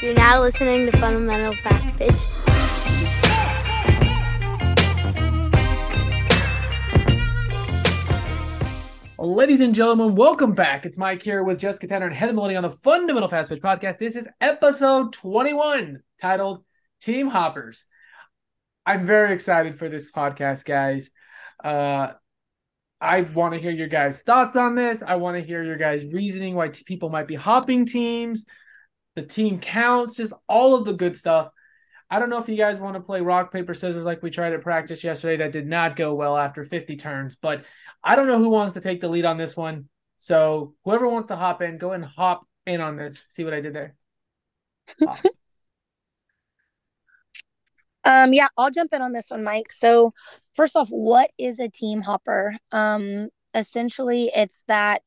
You're now listening to Fundamental Fast Pitch. Ladies and gentlemen, welcome back. It's Mike here with Jessica Tanner and Heather Maloney on the Fundamental Fast Pitch podcast. This is episode 21, titled Team Hoppers. I'm very excited for this podcast, guys. I want to hear your guys' thoughts on this. I want to hear your guys' reasoning why people might be hopping teams, the team counts, just all of the good stuff. I don't know if you guys want to play rock, paper, scissors like we tried at practice yesterday. That did not go well after 50 turns, but I don't know who wants to take the lead on this one. So whoever wants to hop in, go ahead and hop in on this. See what I did there? Yeah, I'll jump in on this one, Mike. So first off, what is a team hopper? Essentially, it's that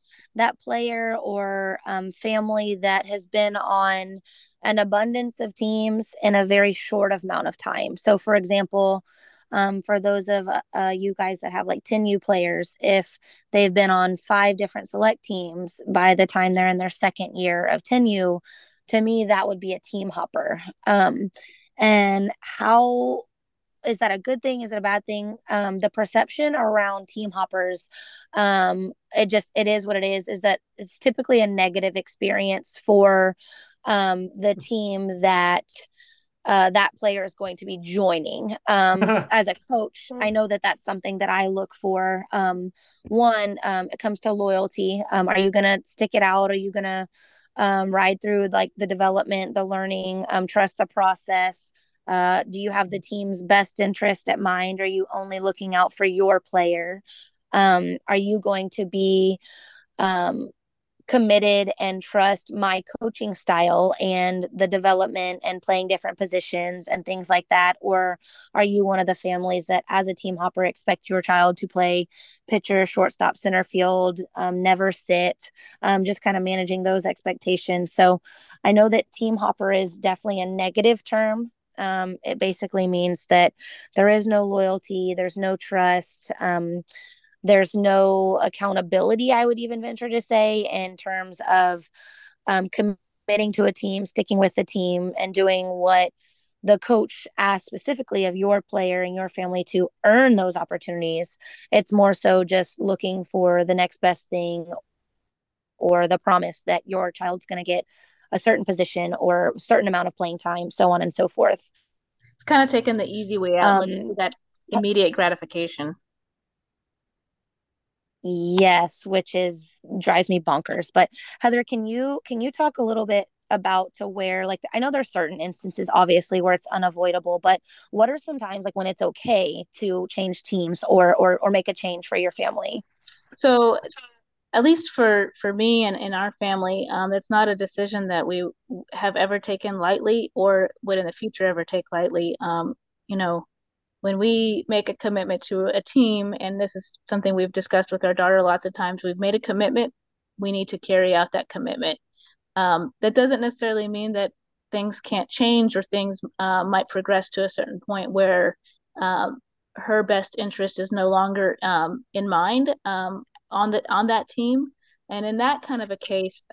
player or family that has been on an abundance of teams in a very short amount of time. So, for example, for those of you guys that have like 10 new players, if they've been on 5 different select teams by the time they're in their second year of 10U, to me, that would be a team hopper. And how is that a good thing? Is it a bad thing? The perception around team hoppers, it is what it is that it's typically a negative experience for the team that that player is going to be joining. As a coach, I know that that's something that I look for. One, it comes to loyalty. Are you going to stick it out? Are you going to ride through like the development, the learning, trust the process? Do you have the team's best interest at mind? Are you only looking out for your player? Are you going to be committed and trust my coaching style and the development and playing different positions and things like that? Or are you one of the families that as a team hopper expect your child to play pitcher, shortstop, center field, never sit, just kind of managing those expectations? So I know that team hopper is definitely a negative term. It basically means that there is no loyalty, there's no trust, there's no accountability, I would even venture to say, in terms of committing to a team, sticking with the team, and doing what the coach asks specifically of your player and your family to earn those opportunities. It's more so just looking for the next best thing or the promise that your child's going to get a certain position or certain amount of playing time, so on and so forth. It's kind of taking the easy way out, that immediate gratification. Yes, which drives me bonkers. But Heather, can you talk a little bit about to where, like, I know there's certain instances obviously where it's unavoidable, but what are some times like when it's okay to change teams or make a change for your family? So at least for me and in our family, it's not a decision that we have ever taken lightly or would in the future ever take lightly. When we make a commitment to a team, and this is something we've discussed with our daughter lots of times, we've made a commitment, we need to carry out that commitment. That doesn't necessarily mean that things can't change or things might progress to a certain point where her best interest is no longer in mind on that team. And in that kind of a case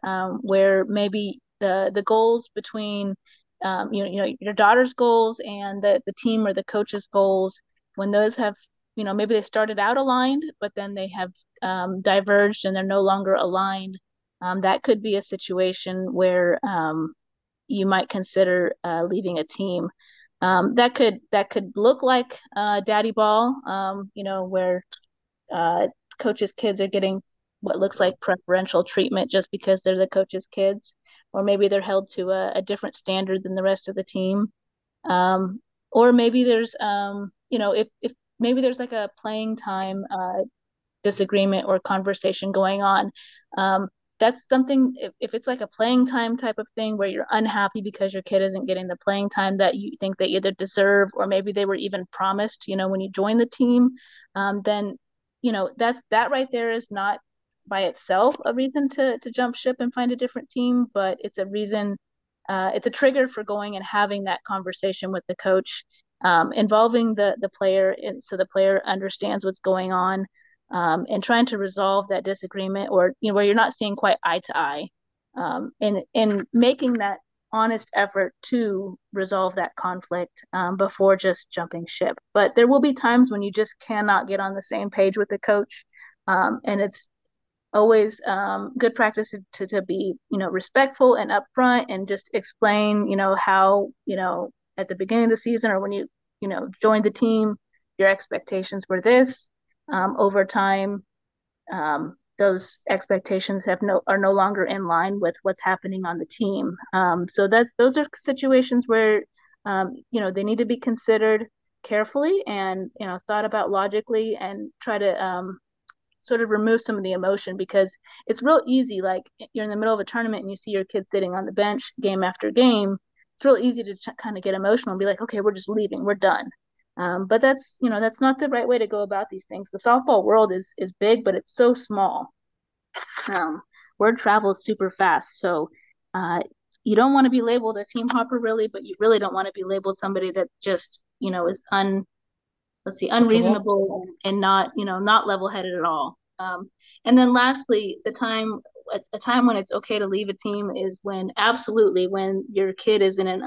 where maybe the goals between your daughter's goals and the team or the coach's goals, when those have, maybe they started out aligned, but then they have diverged and they're no longer aligned. That could be a situation where you might consider leaving a team. That could look like DaddyBall, where coaches' kids are getting what looks like preferential treatment just because they're the coach's kids. Or maybe they're held to a different standard than the rest of the team. Or maybe there's, if maybe there's like a playing time disagreement or conversation going on. That's something, if it's like a playing time type of thing where you're unhappy because your kid isn't getting the playing time that you think they either deserve or maybe they were even promised, when you join the team, then, that right there is not by itself a reason to jump ship and find a different team, but it's a reason, it's a trigger for going and having that conversation with the coach, involving the player, so the player understands what's going on, and trying to resolve that disagreement or where you're not seeing quite eye to eye, and making that honest effort to resolve that conflict before just jumping ship. But there will be times when you just cannot get on the same page with the coach. And it's always good practice to be, respectful and upfront, and just explain, how, at the beginning of the season, or when you, joined the team, your expectations were this. Over time, those expectations are no longer in line with what's happening on the team. So that those are situations where they need to be considered carefully and thought about logically, and try to sort of remove some of the emotion, because it's real easy. Like, you're in the middle of a tournament and you see your kid sitting on the bench game after game. It's real easy to kind of get emotional and be like, okay, we're just leaving, we're done. But that's, that's not the right way to go about these things. The softball world is big, but it's so small. Word travels super fast. So you don't want to be labeled a team hopper, really, but you really don't want to be labeled somebody that just, is unreasonable and not, not level-headed at all. And then lastly, a time when it's okay to leave a team is when your kid is in an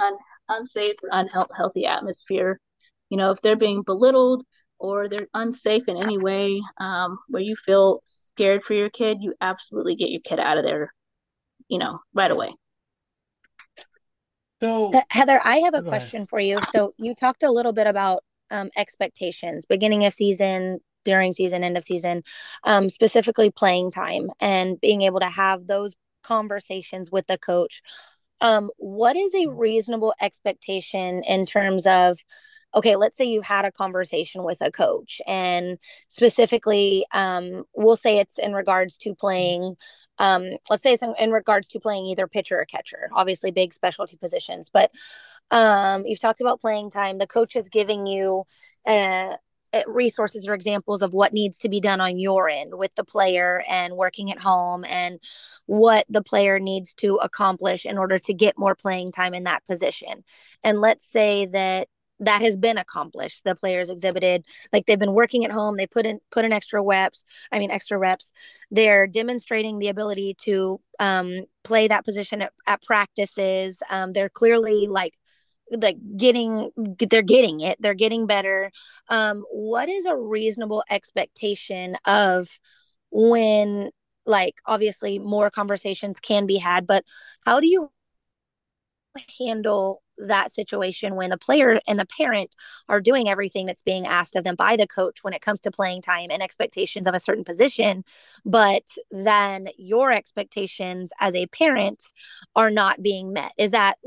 unsafe or unhealthy atmosphere. If they're being belittled or they're unsafe in any way, where you feel scared for your kid, you absolutely get your kid out of there, right away. So, Heather, I have a question for you. So you talked a little bit about expectations, beginning of season, during season, end of season, specifically playing time and being able to have those conversations with the coach. What is a reasonable expectation in terms of, okay, let's say you've had a conversation with a coach, and specifically we'll say it's in regards to playing, let's say it's in regards to playing either pitcher or catcher, obviously big specialty positions, but you've talked about playing time. The coach is giving you resources or examples of what needs to be done on your end with the player and working at home, and what the player needs to accomplish in order to get more playing time in that position. And let's say that has been accomplished. The players exhibited, like, they've been working at home. They put in extra reps. They're demonstrating the ability to play that position at practices. They're clearly like getting it. They're getting better. What is a reasonable expectation of when, obviously more conversations can be had, but how do you handle that situation when the player and the parent are doing everything that's being asked of them by the coach when it comes to playing time and expectations of a certain position, but then your expectations as a parent are not being met? Is that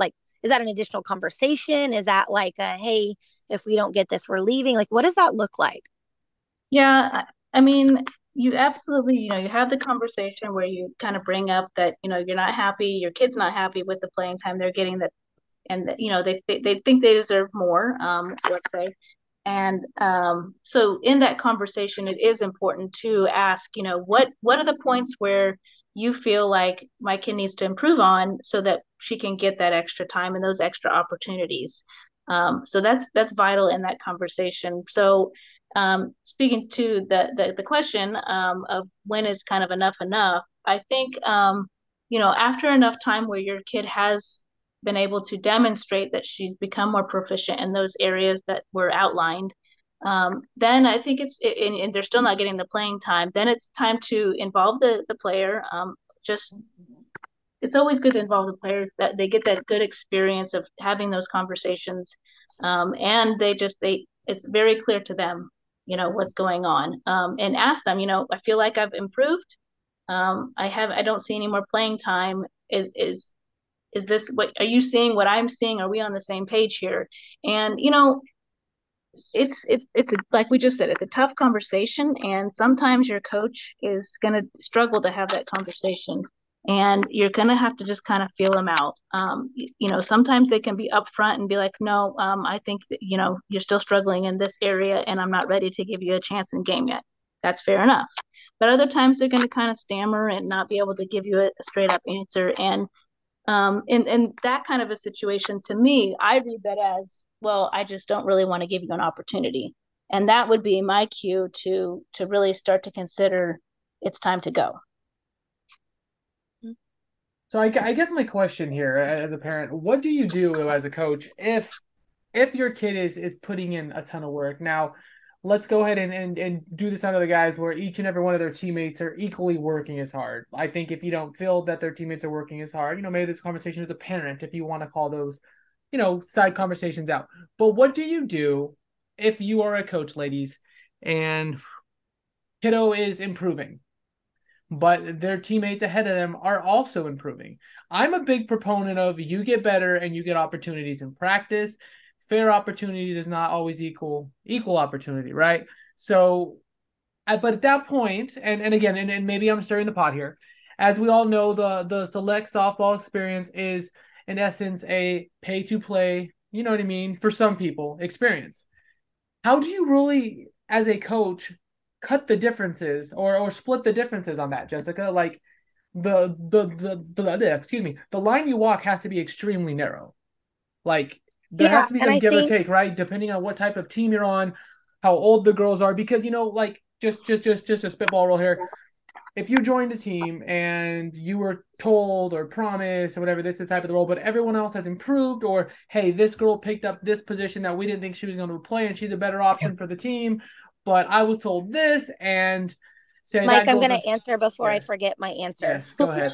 an additional conversation? Is that hey, if we don't get this, we're leaving? What does that look like? Yeah. I mean, you absolutely, you have the conversation where you kind of bring up that, you're not happy, your kid's not happy with the playing time they're getting, that, and they think they deserve more, let's say. And so in that conversation, it is important to ask, what are the points where you feel like my kid needs to improve on, so that she can get that extra time and those extra opportunities. So that's vital in that conversation. So speaking to the question of when is kind of enough, I think, after enough time where your kid has been able to demonstrate that she's become more proficient in those areas that were outlined, then I think and they're still not getting the playing time, then it's time to involve the player. It's always good to involve the players, that they get that good experience of having those conversations. And it's very clear to them, what's going on, and ask them, I feel like I've improved. I don't see any more playing time. Is this what are you seeing? What I'm seeing? Are we on the same page here? And it's like we just said, it's a tough conversation, and sometimes your coach is going to struggle to have that conversation, and you're going to have to just kind of feel them out. Sometimes they can be upfront and be like, no, I think that, you're still struggling in this area, and I'm not ready to give you a chance in game yet. That's fair enough. But other times they're going to kind of stammer and not be able to give you a straight up answer. And in that kind of a situation, to me, I read that as, well, I just don't really want to give you an opportunity. And that would be my cue to really start to consider it's time to go. So I guess my question here as a parent, what do you do as a coach if your kid is putting in a ton of work? Now, let's go ahead and do this under the guise where each and every one of their teammates are equally working as hard. I think if you don't feel that their teammates are working as hard, you know, maybe this conversation with the parent, if you want to call those, you know, side conversations out. But what do you do if you are a coach, ladies, and kiddo is improving, but their teammates ahead of them are also improving? I'm a big proponent of you get better and you get opportunities in practice. Fair opportunity does not always equal opportunity, right? So, but at that point, and again, and maybe I'm stirring the pot here, as we all know, the select softball experience is, in essence, a pay-to-play, you know what I mean, for some people, experience. How do you really, as a coach, cut the differences or split the differences on that, Jessica? Like, the line you walk has to be extremely narrow. Like, there has to be some give or take, right? Depending on what type of team you're on, how old the girls are, because, you know, like just a spitball roll here. If you joined a team and you were told or promised or whatever, this is the type of the role, but everyone else has improved, or, hey, this girl picked up this position that we didn't think she was going to play and she's a better option for the team, but I was told this, and say, Mike, I'm going to answer before I forget my answer. Yes, go ahead.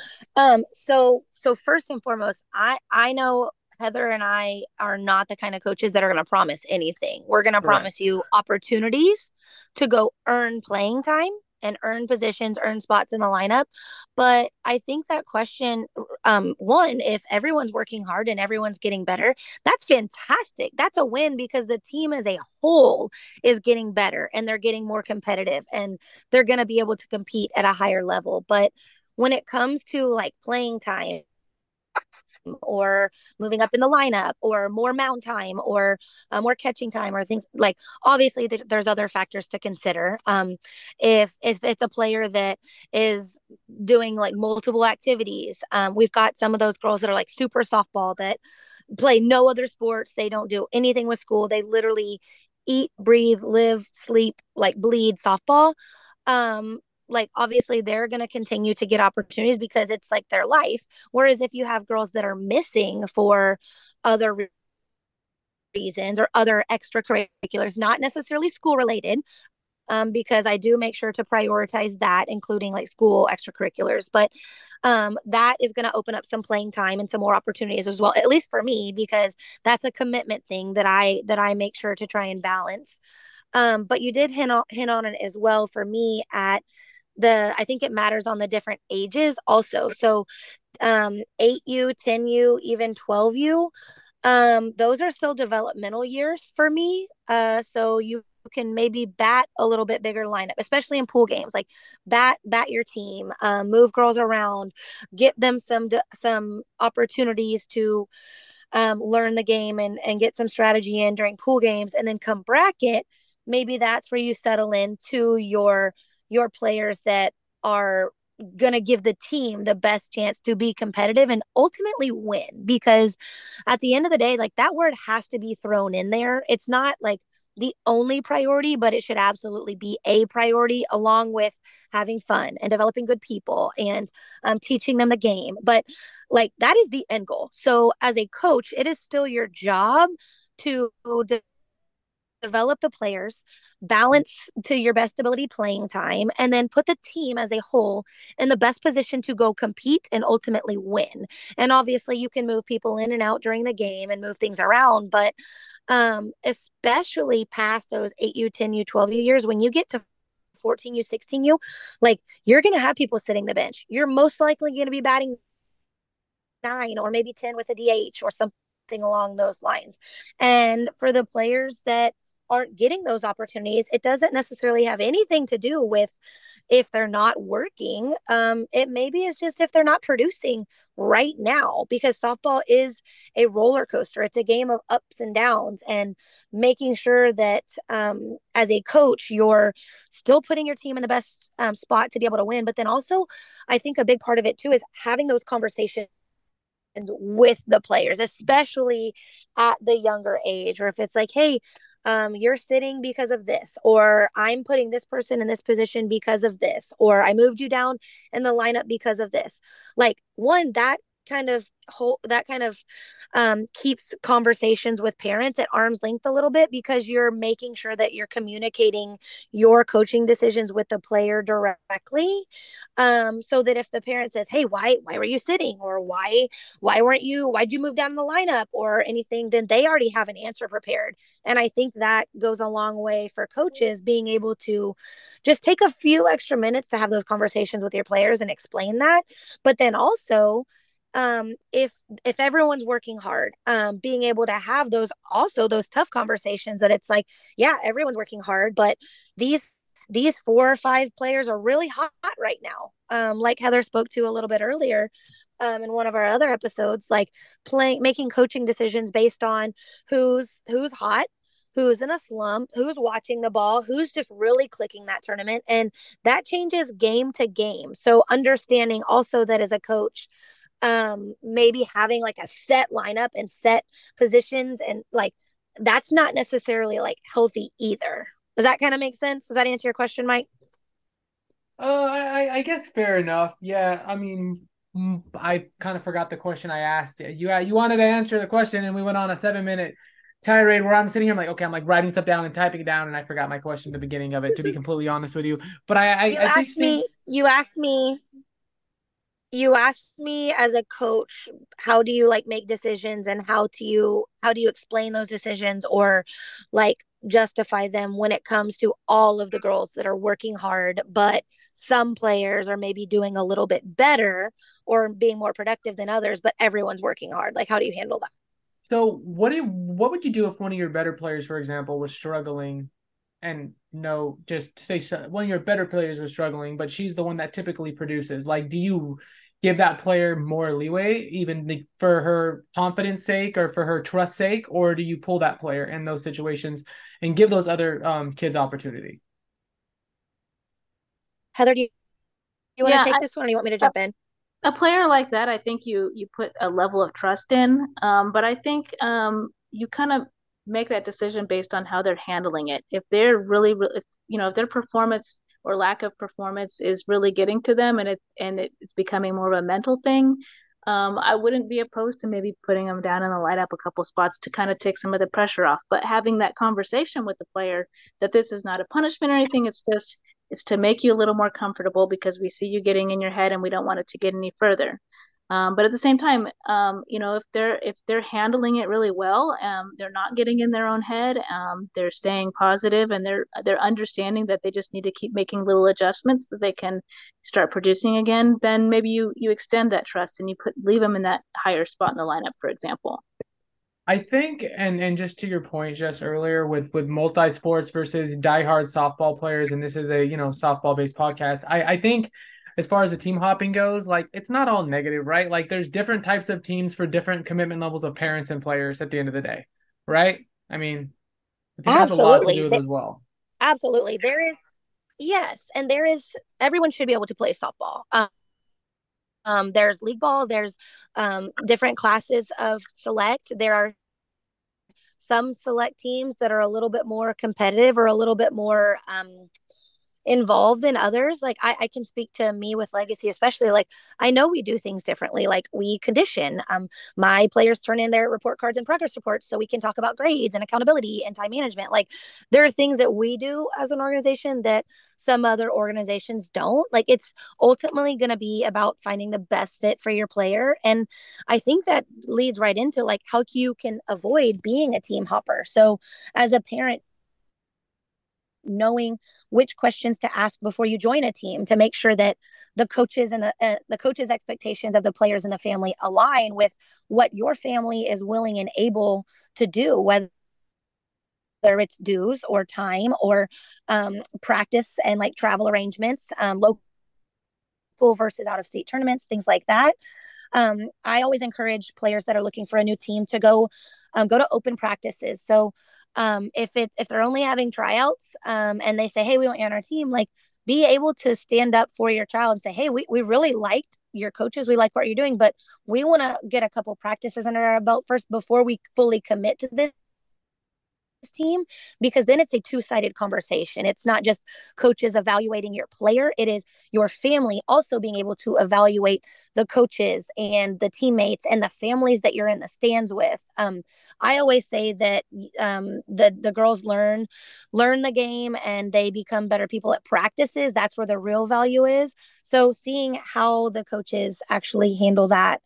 So first and foremost, I know Heather and I are not the kind of coaches that are going to promise anything. We're going to promise you opportunities to go earn playing time and earn positions, earn spots in the lineup. But I think that question, one, if everyone's working hard and everyone's getting better, that's fantastic. That's a win, because the team as a whole is getting better and they're getting more competitive and they're going to be able to compete at a higher level. But when it comes to like playing time, or moving up in the lineup, or more mound time, or more catching time, or things like, obviously there's other factors to consider. If it's a player that is doing like multiple activities, we've got some of those girls that are like super softball that play no other sports. They don't do anything with school. They literally eat, breathe, live, sleep, like bleed softball. Like, obviously, they're going to continue to get opportunities because it's like their life. Whereas if you have girls that are missing for other reasons or other extracurriculars, not necessarily school related, because I do make sure to prioritize that, including like school extracurriculars. But that is going to open up some playing time and some more opportunities as well, at least for me, because that's a commitment thing that I make sure to try and balance. But you did hint on it as well for me at I think it matters on the different ages also. So 8U, 10U, even 12U, those are still developmental years for me. So you can maybe bat a little bit bigger lineup, especially in pool games, like bat your team, move girls around, get them some opportunities to learn the game and get some strategy in during pool games. And then come bracket, maybe that's where you settle into your players that are going to give the team the best chance to be competitive and ultimately win. Because at the end of the day, like, that word has to be thrown in there. It's not like the only priority, but it should absolutely be a priority, along with having fun and developing good people and teaching them the game. But like, that is the end goal. So as a coach, it is still your job to develop the players, balance to your best ability playing time, and then put the team as a whole in the best position to go compete and ultimately win. And obviously you can move people in and out during the game and move things around, but especially past those 8U, 10U, 12U years, when you get to 14U, 16U, like, you're going to have people sitting the bench. You're most likely going to be batting 9 or maybe 10 with a DH or something along those lines. And for the players that aren't getting those opportunities, it doesn't necessarily have anything to do with if they're not working. It maybe is just if they're not producing right now, because softball is a roller coaster. It's a game of ups and downs, and making sure that as a coach, you're still putting your team in the best spot to be able to win. But then also, I think a big part of it too is having those conversations with the players, especially at the younger age, or if it's like, hey, you're sitting because of this, or I'm putting this person in this position because of this, or I moved you down in the lineup because of this. Like, one, that kind of keeps conversations with parents at arm's length a little bit, because you're making sure that you're communicating your coaching decisions with the player directly. So that if the parent says, hey, why were you sitting? Or why'd you move down the lineup or anything? Then they already have an answer prepared. And I think that goes a long way for coaches being able to just take a few extra minutes to have those conversations with your players and explain that. But then also, if everyone's working hard, being able to have those tough conversations that it's like, yeah, everyone's working hard, but these 4 or 5 players are really hot right now. Like Heather spoke to a little bit earlier, in one of our other episodes, like making coaching decisions based on who's hot, who's in a slump, who's watching the ball, who's just really clicking that tournament. And that changes game to game. So understanding also that as a coach, maybe having like a set lineup and set positions, and like that's not necessarily like healthy either. Does that kind of make sense? Does that answer your question, Mike? I guess fair enough. Yeah, I mean, I kind of forgot the question I asked. You wanted to answer the question, and we went on a 7-minute tirade where I'm sitting here, I'm writing stuff down and typing it down, and I forgot my question at the beginning of it. To be completely honest with you, but You asked me as a coach, how do you make decisions, and how do you explain those decisions or justify them when it comes to all of the girls that are working hard, but some players are maybe doing a little bit better or being more productive than others, but everyone's working hard. Like, how do you handle that? So what would you do if one of your better players, for example, was struggling? And no, just say one of your better players was struggling, but she's the one that typically produces. Do you give that player more leeway, even for her confidence sake or for her trust sake, or do you pull that player in those situations and give those other kids opportunity? Heather, do you want to take this one, or do you want me to jump in? A player like that, I think you put a level of trust in, but I think you kind of make that decision based on how they're handling it. If they're if their performance or lack of performance is really getting to them, and it's becoming more of a mental thing, I wouldn't be opposed to maybe putting them down in the lineup a couple spots to kind of take some of the pressure off. But having that conversation with the player that this is not a punishment or anything, it's to make you a little more comfortable, because we see you getting in your head and we don't want it to get any further. But at the same time, if they're handling it really well, they're not getting in their own head, they're staying positive, and they're understanding that they just need to keep making little adjustments so they can start producing again, then maybe you extend that trust and you leave them in that higher spot in the lineup, for example. I think, and just to your point just earlier with multi-sports versus diehard softball players, and this is a, softball-based podcast, I think as far as the team hopping goes, it's not all negative, right? There's different types of teams for different commitment levels of parents and players at the end of the day, right? I mean, it has a lot to do with it as well. Absolutely. There is, yes. And there is, everyone should be able to play softball. There's league ball. There's different classes of select. There are some select teams that are a little bit more competitive or a little bit more involved in others. I can speak to me with Legacy, especially, I know we do things differently. We condition, my players turn in their report cards and progress reports so we can talk about grades and accountability and time management. There are things that we do as an organization that some other organizations don't. It's ultimately going to be about finding the best fit for your player. And I think that leads right into how you can avoid being a team hopper. So as a parent, knowing which questions to ask before you join a team to make sure that the coaches and the coaches' expectations of the players and the family align with what your family is willing and able to do, whether it's dues or time or practice and travel arrangements, local versus out-of-state tournaments, things like that. I always encourage players that are looking for a new team to go to open practices. So if they're only having tryouts, and they say, hey, we want you on our team, be able to stand up for your child and say, hey, we really liked your coaches. We like what you're doing, but we want to get a couple practices under our belt first before we fully commit to this team, because then it's a two-sided conversation. It's not just coaches evaluating your player. It is your family also being able to evaluate the coaches and the teammates and the families that you're in the stands with. I always say that the girls learn the game and they become better people at practices. That's where the real value is. So seeing how the coaches actually handle that,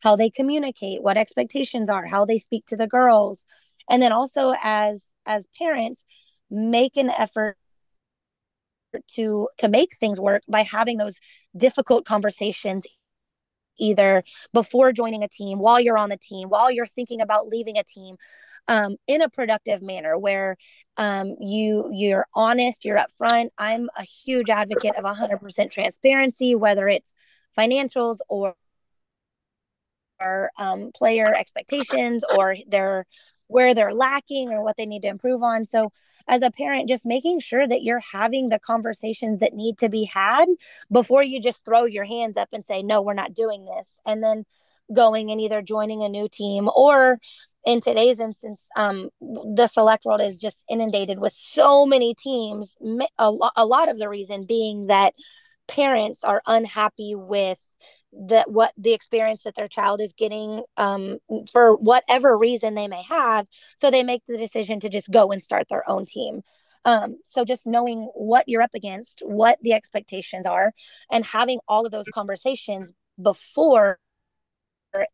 how they communicate, what expectations are, how they speak to the girls. And then also as parents, make an effort to make things work by having those difficult conversations, either before joining a team, while you're on the team, while you're thinking about leaving a team, in a productive manner where you're honest, you're upfront. I'm a huge advocate of 100% transparency, whether it's financials or player expectations or where they're lacking or what they need to improve on. So as a parent, just making sure that you're having the conversations that need to be had before you just throw your hands up and say, no, we're not doing this. And then going and either joining a new team or in today's instance, the select world is just inundated with so many teams. A lot of the reason being that parents are unhappy with the experience that their child is getting for whatever reason they may have. So they make the decision to just go and start their own team. So just knowing what you're up against, what the expectations are, and having all of those conversations before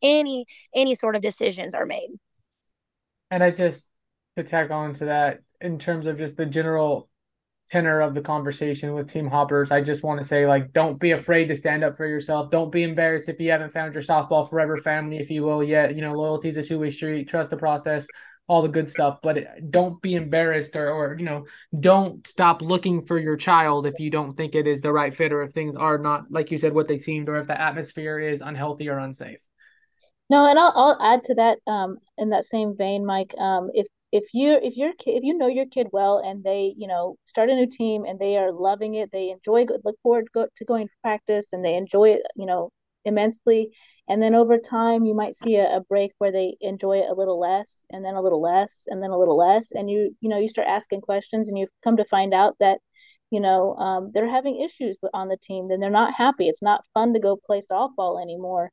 any sort of decisions are made. And I just, to tack on to that, in terms of just the general tenor of the conversation with Team Hoppers, I just want to say, like, don't be afraid to stand up for yourself. Don't be embarrassed if you haven't found your softball forever family, if you will, yet. You know, loyalty is a two-way street, trust the process, all the good stuff. But don't be embarrassed or you know, don't stop looking for your child if you don't think it is the right fit or if things are not, like you said, what they seemed, or if the atmosphere is unhealthy or unsafe. No, and I'll add to that in that same vein, Mike. If you know your kid well and they, you know, start a new team and they are loving it, they look forward to going to practice and they enjoy it, you know, immensely. And then over time, you might see a break where they enjoy it a little less and then a little less and then a little less. And you start asking questions and you've come to find out that, you know, they're having issues on the team. Then they're not happy. It's not fun to go play softball anymore.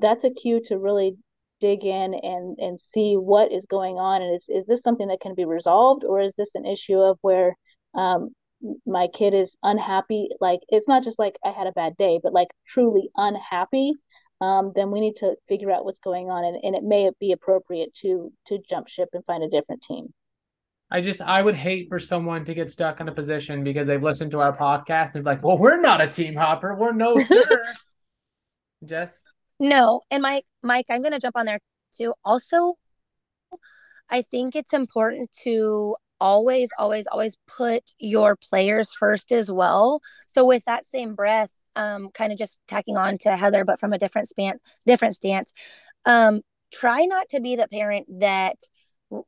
That's a cue to really dig in and see what is going on, and is this something that can be resolved, or is this an issue of where my kid is unhappy? Like, it's not just like I had a bad day, but like truly unhappy. Then we need to figure out what's going on, and it may be appropriate to jump ship and find a different team. I would hate for someone to get stuck in a position because they've listened to our podcast and be like, well, we're not a Team Hopper, we're no sir. Jess? No. And Mike, I'm going to jump on there too. Also, I think it's important to always, always, always put your players first as well. So with that same breath, kind of just tacking on to Heather, but from a different stance, try not to be the parent that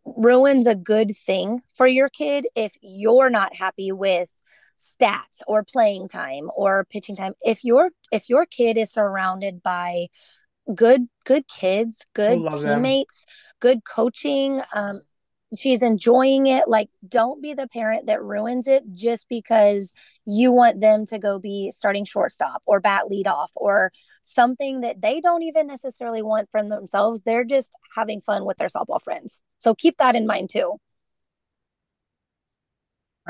ruins a good thing for your kid if you're not happy with stats or playing time or pitching time. If your kid is surrounded by good kids, good teammates, good coaching, she's enjoying it, like, don't be the parent that ruins it just because you want them to go be starting shortstop or bat leadoff or something that they don't even necessarily want from themselves. They're just having fun with their softball friends. So keep that in mind too.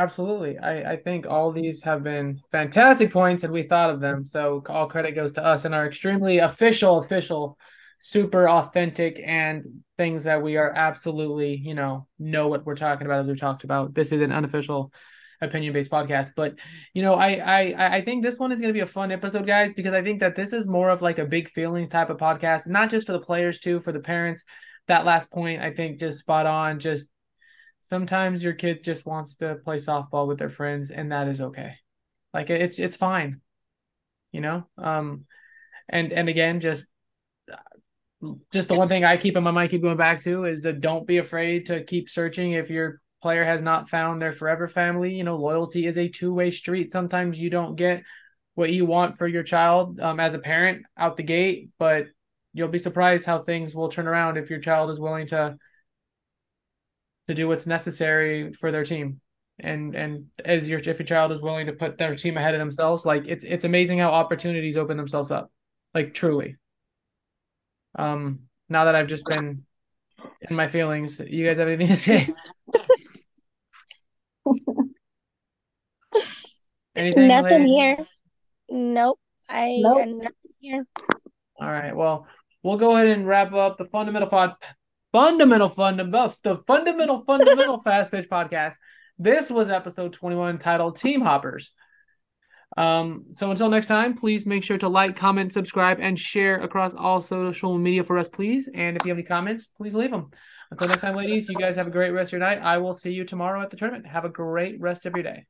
Absolutely. I think all these have been fantastic points and we thought of them. So all credit goes to us and our extremely official, super authentic and things that we are absolutely, you know what we're talking about as we talked about. This is an unofficial opinion-based podcast. But, you know, I think this one is going to be a fun episode, guys, because I think that this is more of like a big feelings type of podcast, not just for the players too, for the parents. That last point, I think, just spot on, just sometimes your kid just wants to play softball with their friends and that is okay. Like it's fine, you know? And again, just the one thing I keep going back to is that don't be afraid to keep searching. If your player has not found their forever family, you know, loyalty is a two-way street. Sometimes you don't get what you want for your child as a parent out the gate, but you'll be surprised how things will turn around if your child is willing to to do what's necessary for their team. And as if your child is willing to put their team ahead of themselves, like it's amazing how opportunities open themselves up, like truly. Now that I've just been in my feelings, you guys have anything to say? Anything? Nothing here. Nope. I got nothing here. All right. Well, we'll go ahead and wrap up the fundamental fast pitch podcast. This was episode 21 titled Team Hoppers. So until next time, please make sure to like, comment, subscribe, and share across all social media for us, please. And if you have any comments, please leave them. Until next time, ladies, you guys have a great rest of your night. I will see you tomorrow at the tournament. Have a great rest of your day.